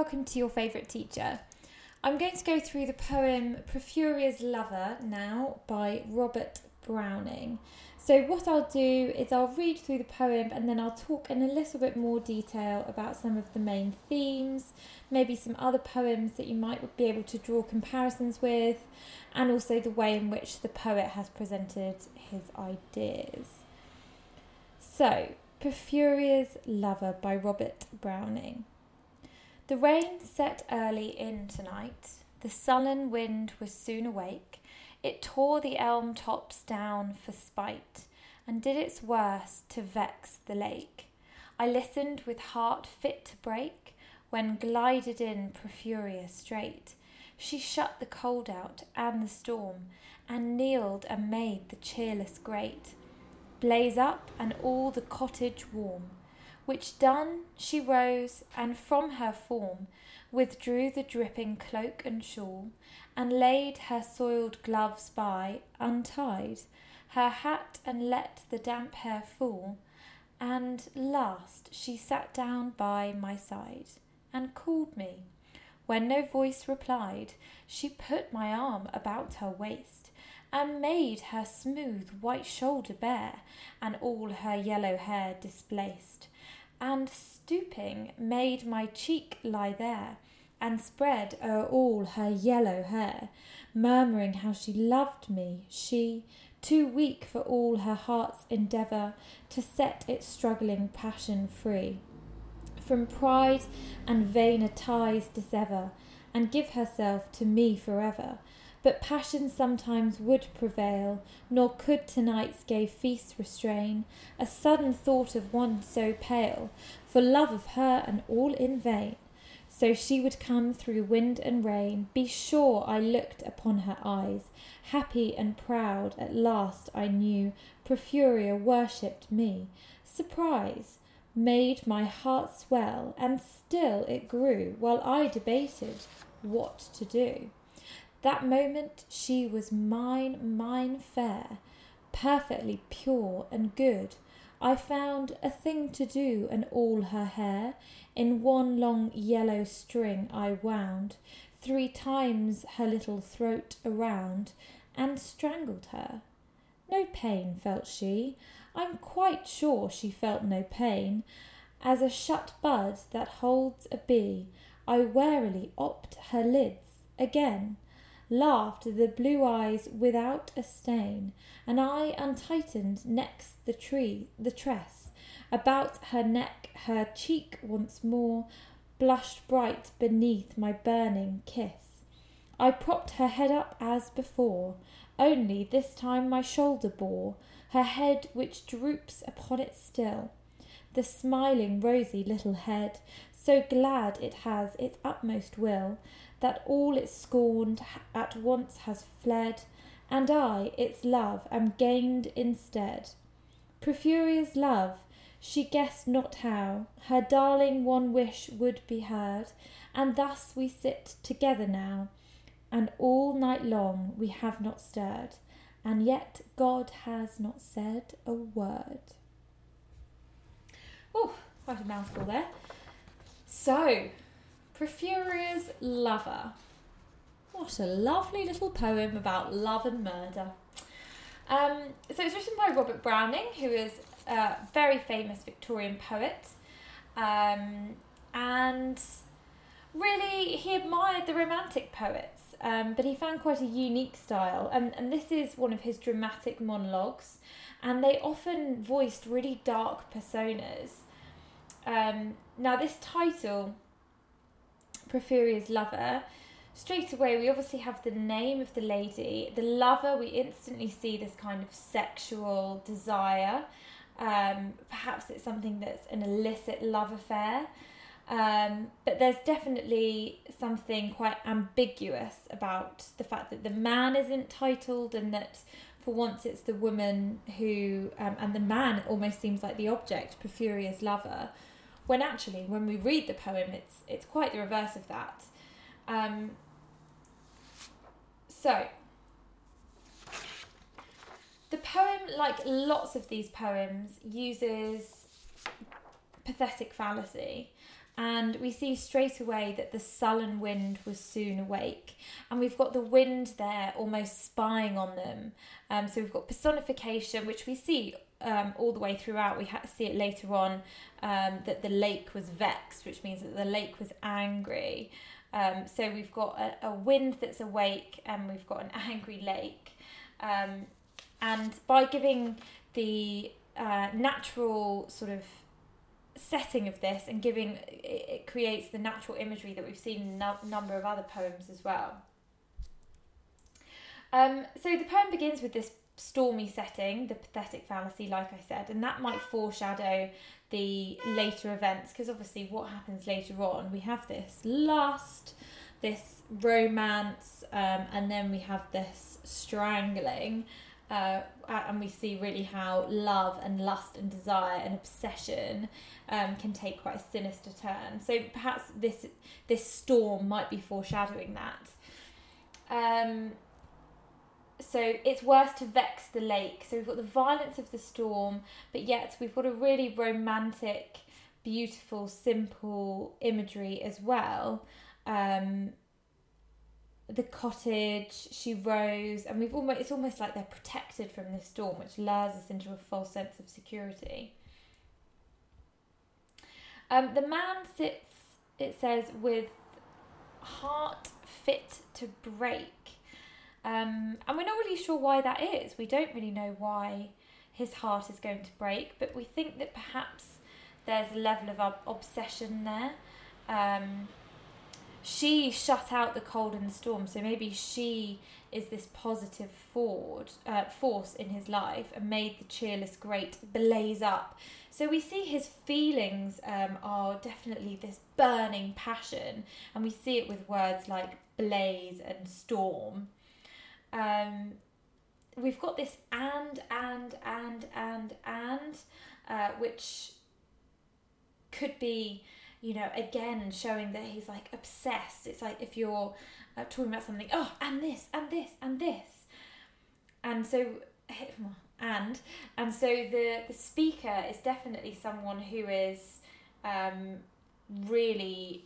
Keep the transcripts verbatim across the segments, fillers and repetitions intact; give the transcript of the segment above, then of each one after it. Welcome to Your Favourite Teacher. I'm going to go through the poem Porphyria's Lover now by Robert Browning. So what I'll do is I'll read through the poem and then I'll talk in a little bit more detail about some of the main themes, maybe some other poems that you might be able to draw comparisons with, and also the way in which the poet has presented his ideas. So, Porphyria's Lover by Robert Browning. The rain set early in tonight. The sullen wind was soon awake. It tore the elm tops down for spite, and did its worst to vex the lake. I listened with heart fit to break, when glided in Porphyria straight. She shut the cold out and the storm, and kneeled and made the cheerless grate blaze up and all the cottage warm. Which done, she rose, and from her form withdrew the dripping cloak and shawl, and laid her soiled gloves by, untied her hat and let the damp hair fall, and last she sat down by my side, and called me. When no voice replied, she put my arm about her waist, and made her smooth white shoulder bare, and all her yellow hair displaced. And stooping made my cheek lie there, and spread o'er all her yellow hair, murmuring how she loved me, she, too weak for all her heart's endeavour to set its struggling passion free from pride and vainer ties dissever, and give herself to me forever. But passion sometimes would prevail, nor could tonight's gay feast restrain a sudden thought of one so pale, for love of her and all in vain. So she would come through wind and rain, be sure I looked upon her eyes, happy and proud at last I knew Porphyria worshipped me. Surprise made my heart swell, and still it grew, while I debated what to do. That moment she was mine, mine fair, perfectly pure and good. I found a thing to do, and all her hair in one long yellow string I wound three times her little throat around, and strangled her. No pain felt she. I'm quite sure she felt no pain. As a shut bud that holds a bee, I warily opped her lids again. Laughed the blue eyes without a stain, and I untightened next the tree, the tress, about her neck, her cheek once more blushed bright beneath my burning kiss. I propped her head up as before, only this time my shoulder bore her head, which droops upon it still, the smiling rosy little head, so glad it has its utmost will, that all it scorned at once has fled, and I, its love, am gained instead. Porphyria's love, she guessed not how, her darling one wish would be heard, and thus we sit together now, and all night long we have not stirred, and yet God has not said a word. Oh, quite a mouthful there. So, Porphyria's Lover. What a lovely little poem about love and murder. Um, so it's written by Robert Browning, who is a very famous Victorian poet. Um, and really, he admired the Romantic poets, um, but he found quite a unique style. And, and this is one of his dramatic monologues. And they often voiced really dark personas. Um, now, this title, Porphyria's Lover, straight away we obviously have the name of the lady. The lover, we instantly see this kind of sexual desire. Um, perhaps it's something that's an illicit love affair. Um, but there's definitely something quite ambiguous about the fact that the man isn't titled, and that for once it's the woman who, um, and the man almost seems like the object, Porphyria's Lover. When actually, when we read the poem, it's it's quite the reverse of that. Um, so, the poem, like lots of these poems, uses pathetic fallacy. and we see straight away that the sullen wind was soon awake, and we've got the wind there almost spying on them. Um, so we've got personification, which we see um, all the way throughout. We had to see it later on, um, that the lake was vexed, which means that the lake was angry. Um, so we've got a, a wind that's awake, and we've got an angry lake. Um, and by giving the uh, natural sort of setting of this and giving it, creates the natural imagery that we've seen in a number of other poems as well. Um, so the poem begins with this stormy setting, the pathetic fallacy, like I said, and that might foreshadow the later events, because obviously what happens later on, we have this lust, this romance, um, and then we have this strangling, uh, and we see really how love and lust and desire and obsession um, can take quite a sinister turn. So perhaps this this storm might be foreshadowing that. Um, So it's worse to vex the lake. So we've got the violence of the storm, but yet we've got a really romantic, beautiful, simple imagery as well. Um, the cottage, she rose, and we've almost, it's almost like they're protected from the storm, which lures us into a false sense of security. Um, the man sits, it says, with heart fit to break. Um, and we're not really sure why that is. We don't really know why his heart is going to break, but we think that perhaps there's a level of ob- obsession there. Um, she shut out the cold and the storm, so maybe she is this positive forward, uh, force in his life, and made the cheerless grate blaze up. So we see his feelings um, are definitely this burning passion, and we see it with words like blaze and storm. Um, we've got this and, and, and, and, and, uh, which could be, you know, again, showing that he's like obsessed. It's like if you're uh, talking about something, oh, and this, and this, and this. And so, and, and so the, the speaker is definitely someone who is, um, really,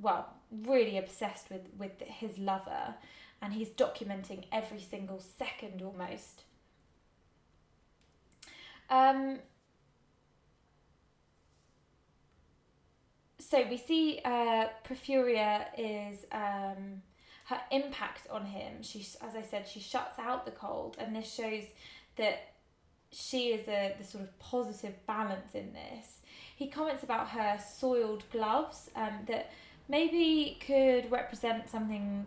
well, really obsessed with, with his lover. And he's documenting every single second almost. Um, so we see uh, Porphyria is, um, her impact on him. She, as I said, she shuts out the cold. And this shows that she is a, the sort of positive balance in this. He comments about her soiled gloves um, that maybe could represent something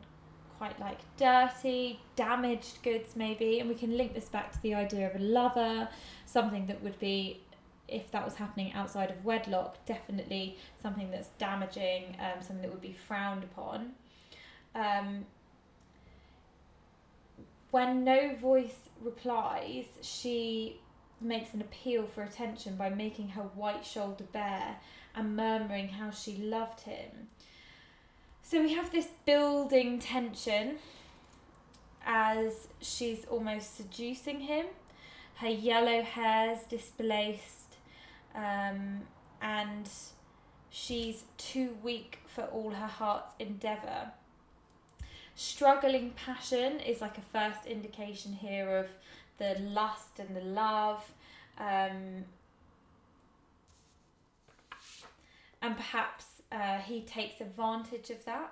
quite like dirty, damaged goods maybe, and we can link this back to the idea of a lover, something that would be, if that was happening outside of wedlock, definitely something that's damaging, um, something that would be frowned upon. Um, when no voice replies, she makes an appeal for attention by making her white shoulder bare and murmuring how she loved him. So we have this building tension as she's almost seducing him, her yellow hair's displaced, um, and she's too weak for all her heart's endeavour. Struggling passion is like a first indication here of the lust and the love, um, and perhaps Uh, he takes advantage of that.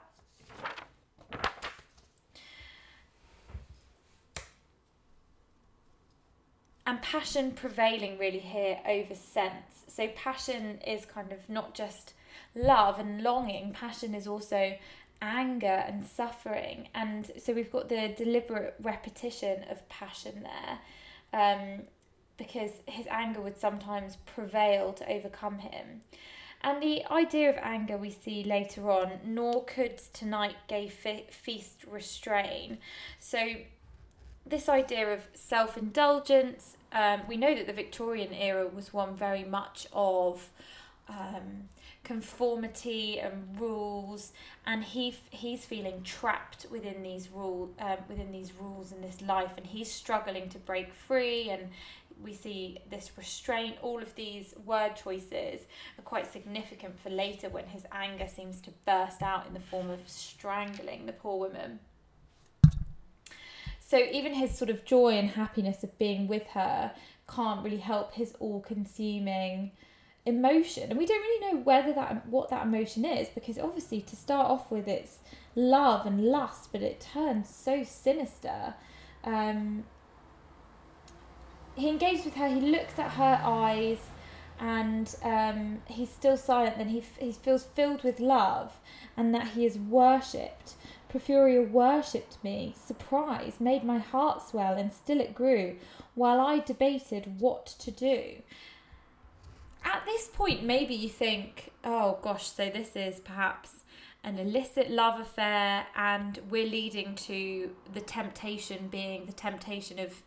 And passion prevailing really here over sense. So passion is kind of not just love and longing. Passion is also anger and suffering. And so we've got the deliberate repetition of passion there. Um, because his anger would sometimes prevail to overcome him. And the idea of anger we see later on, nor could tonight gay fe- feast restrain. So this idea of self-indulgence, um, we know that the Victorian era was one very much of um, conformity and rules, and he he's feeling trapped within these rule um, within these rules in this life, and he's struggling to break free. And we see this restraint. All of these word choices are quite significant for later, when his anger seems to burst out in the form of strangling the poor woman. So even his sort of joy and happiness of being with her can't really help his all-consuming emotion, and we don't really know whether that what that emotion is, because obviously to start off with it's love and lust, but it turns so sinister. Um, he engages with her, he looks at her eyes, and um, he's still silent. Then he f- he feels filled with love, and that he is worshipped. Porphyria worshipped me, surprise, made my heart swell, and still it grew, while I debated what to do. At this point, maybe you think, oh gosh, so this is perhaps an illicit love affair, and we're leading to the temptation being the temptation of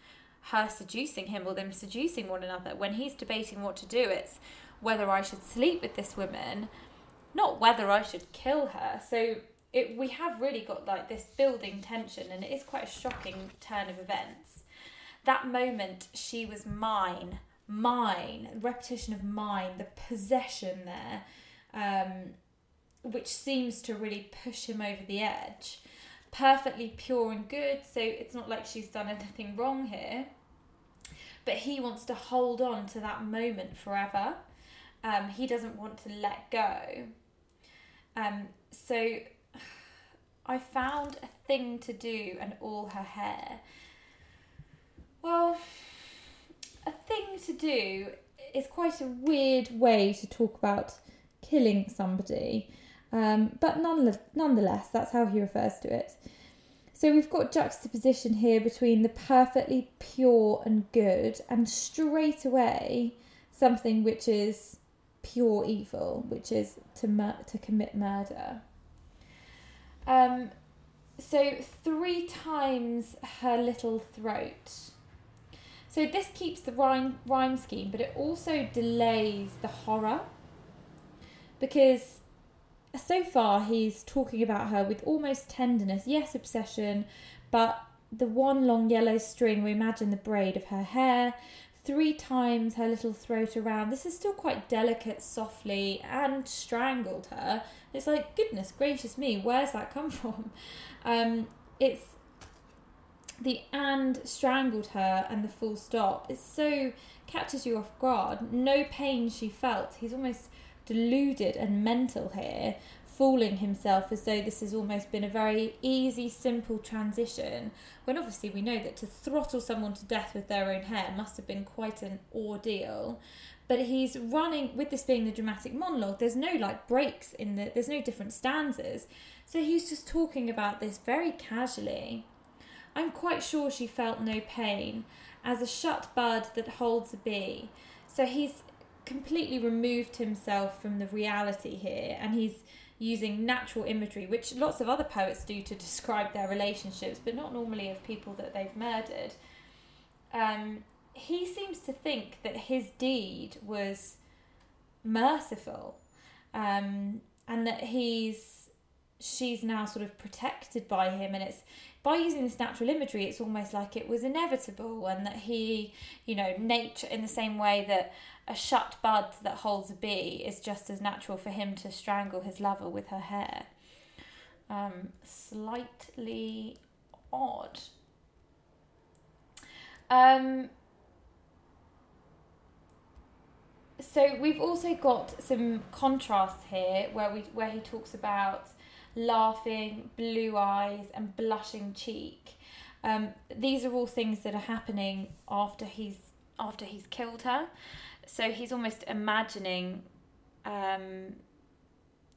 her seducing him, or them seducing one another. When he's debating what to do, it's whether I should sleep with this woman, not whether I should kill her. So it, we have really got like this building tension, and it is quite a shocking turn of events. That moment, she was mine, mine, repetition of mine, the possession there, um, which seems to really push him over the edge. Perfectly pure and good, so it's not like she's done anything wrong here. But he wants to hold on to that moment forever. Um, he doesn't want to let go. Um, so... I found a thing to do and all her hair. Well, a thing to do is quite a weird way to talk about killing somebody. Um, but none, nonetheless, that's how he refers to it. So we've got juxtaposition here between the perfectly pure and good, and straight away something which is pure evil, which is to mur- to commit murder. Um, so three times her little throat. So this keeps the rhyme, rhyme scheme, but it also delays the horror, because so far he's talking about her with almost tenderness, yes, obsession, but the one long yellow string, we imagine the braid of her hair, three times her little throat around. This is still quite delicate, softly, and strangled her. It's like, goodness gracious me, where's that come from? Um, it's the and strangled her and the full stop. It so catches you off guard. No pain she felt. He's almost deluded and mental here, fooling himself as though this has almost been a very easy, simple transition, when obviously we know that to throttle someone to death with their own hair must have been quite an ordeal. But he's running, with this being the dramatic monologue, there's no like breaks in the, there's no different stanzas, so he's just talking about this very casually. I'm quite sure she felt no pain, as a shut bud that holds a bee. So he's completely removed himself from the reality here, and he's using natural imagery, which lots of other poets do to describe their relationships, but not normally of people that they've murdered. Um, he seems to think that his deed was merciful, um, and that he's she's now sort of protected by him, and it's by using this natural imagery, it's almost like it was inevitable, and that he, you know, nature, in the same way that a shut bud that holds a bee is just as natural for him to strangle his lover with her hair. Um, slightly odd. Um, so we've also got some contrasts here where we where he talks about laughing, blue eyes, and blushing cheek. Um, these are all things that are happening after he's after he's killed her. So he's almost imagining um,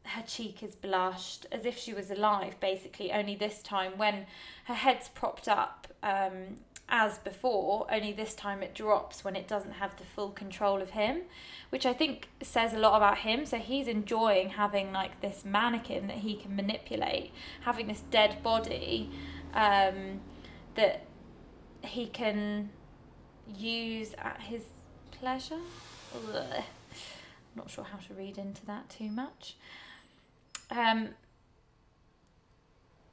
her cheek is blushed, as if she was alive, basically, only this time when her head's propped up um, as before, only this time it drops when it doesn't have the full control of him, which I think says a lot about him. So he's enjoying having like this mannequin that he can manipulate, having this dead body um, that he can use at his pleasure. not sure how to read into that too much. Um,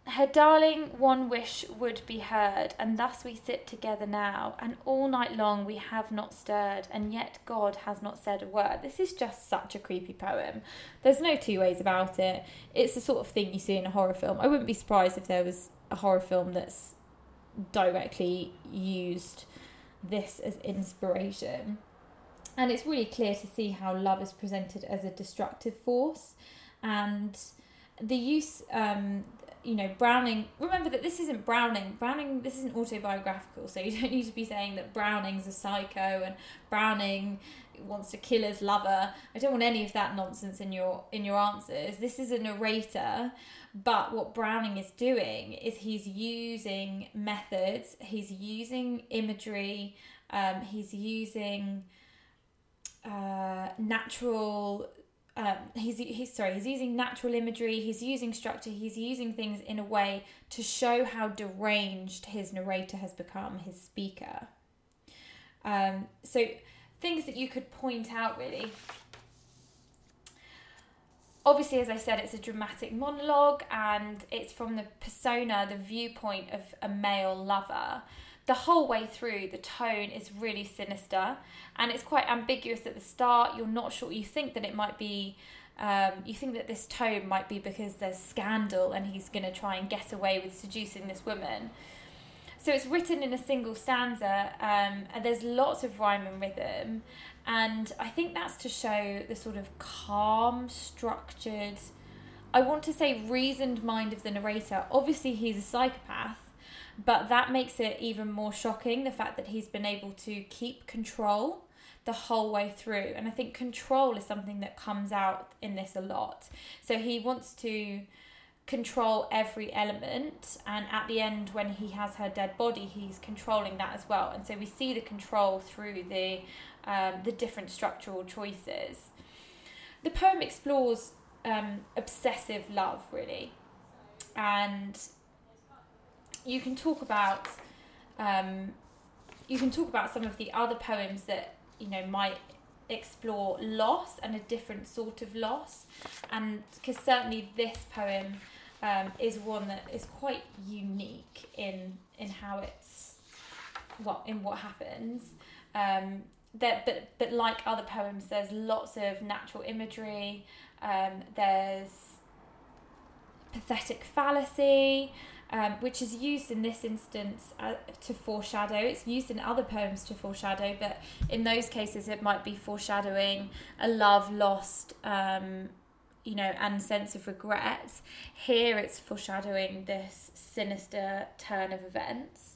her darling one wish would be heard, and thus we sit together now, and all night long we have not stirred, and yet God has not said a word. This is just such a creepy poem. There's no two ways about it. It's the sort of thing you see in a horror film. I wouldn't be surprised if there was a horror film that's directly used this as inspiration. And it's really clear to see how love is presented as a destructive force, and the use, um, you know, Browning, remember that this isn't Browning, Browning, this isn't autobiographical, so you don't need to be saying that Browning's a psycho and Browning wants to kill his lover. I don't want any of that nonsense in your in your answers. This is a narrator, but what Browning is doing is he's using methods, he's using imagery, um, he's using uh, natural... Um, he's he's sorry. He's using natural imagery. He's using structure. He's using things in a way to show how deranged his narrator has become, his speaker. Um, so things that you could point out, really. Obviously, as I said, it's a dramatic monologue, and it's from the persona, the viewpoint of a male lover. The whole way through, the tone is really sinister, and it's quite ambiguous at the start. You're not sure. You think that it might be, um, you think that this tone might be because there's scandal and he's going to try and get away with seducing this woman. So it's written in a single stanza, um, and there's lots of rhyme and rhythm, and I think that's to show the sort of calm, structured, I want to say reasoned mind of the narrator. Obviously, he's a psychopath, but that makes it even more shocking, the fact that he's been able to keep control the whole way through. And I think control is something that comes out in this a lot. So he wants to control every element, and at the end when he has her dead body, he's controlling that as well. And so we see the control through the, um, the different structural choices. The poem explores um, obsessive love, really. And... You can talk about, um, you can talk about some of the other poems that, you know, might explore loss and a different sort of loss, and because certainly this poem um, is one that is quite unique in in how it's what in what happens. Um, that but but like other poems, there's lots of natural imagery. Um, there's pathetic fallacy. Um, which is used in this instance uh, to foreshadow. It's used in other poems to foreshadow, but in those cases it might be foreshadowing a love lost, um, you know, and sense of regret. Here it's foreshadowing this sinister turn of events.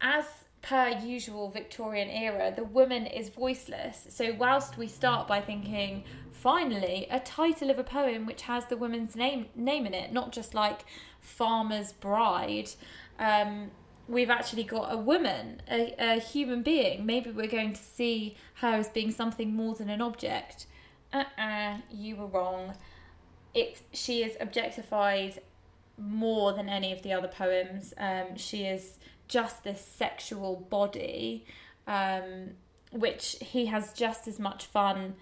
As per usual Victorian era, the woman is voiceless. So whilst we start by thinking, finally, a title of a poem which has the woman's name name in it, not just like Farmer's Bride, um, we've actually got a woman, a, a human being. Maybe we're going to see her as being something more than an object. Uh-uh, you were wrong. It, she is objectified more than any of the other poems. Um, she is... just this sexual body, um, which he has just as much fun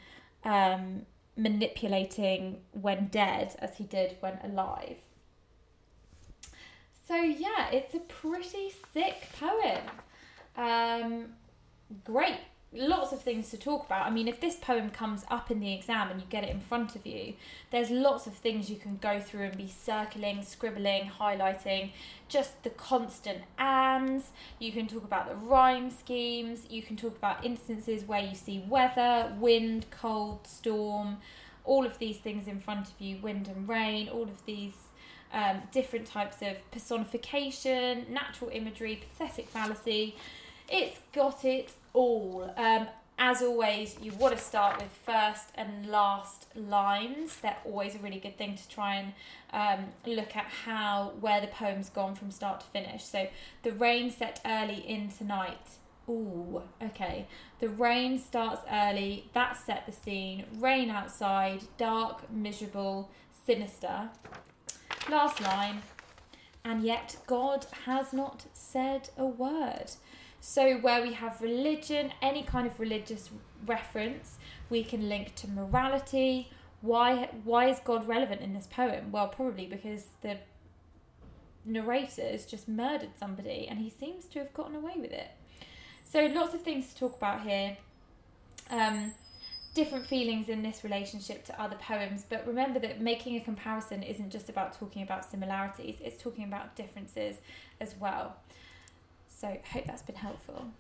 um, manipulating when dead as he did when alive. So yeah, it's a pretty sick poem. Um, great, lots of things to talk about. I mean, if this poem comes up in the exam and you get it in front of you, there's lots of things you can go through and be circling, scribbling, highlighting, just the constant ands. You can talk about the rhyme schemes, you can talk about instances where you see weather, wind, cold, storm, all of these things in front of you, wind and rain, all of these um, different types of personification, natural imagery, pathetic fallacy. It's got it all. Um, as always, you want to start with first and last lines. They're always a really good thing to try and um, look at how, where the poem's gone from start to finish. So, the rain set early in tonight. Ooh, okay. The rain starts early. That set the scene. Rain outside. Dark, miserable, sinister. Last line. And yet God has not said a word. So where we have religion, any kind of religious reference, we can link to morality. Why why is God relevant in this poem? Well, probably because the narrator has just murdered somebody and he seems to have gotten away with it. So lots of things to talk about here. Um, different feelings in this relationship to other poems, but remember that making a comparison isn't just about talking about similarities, it's talking about differences as well. So hope that's been helpful.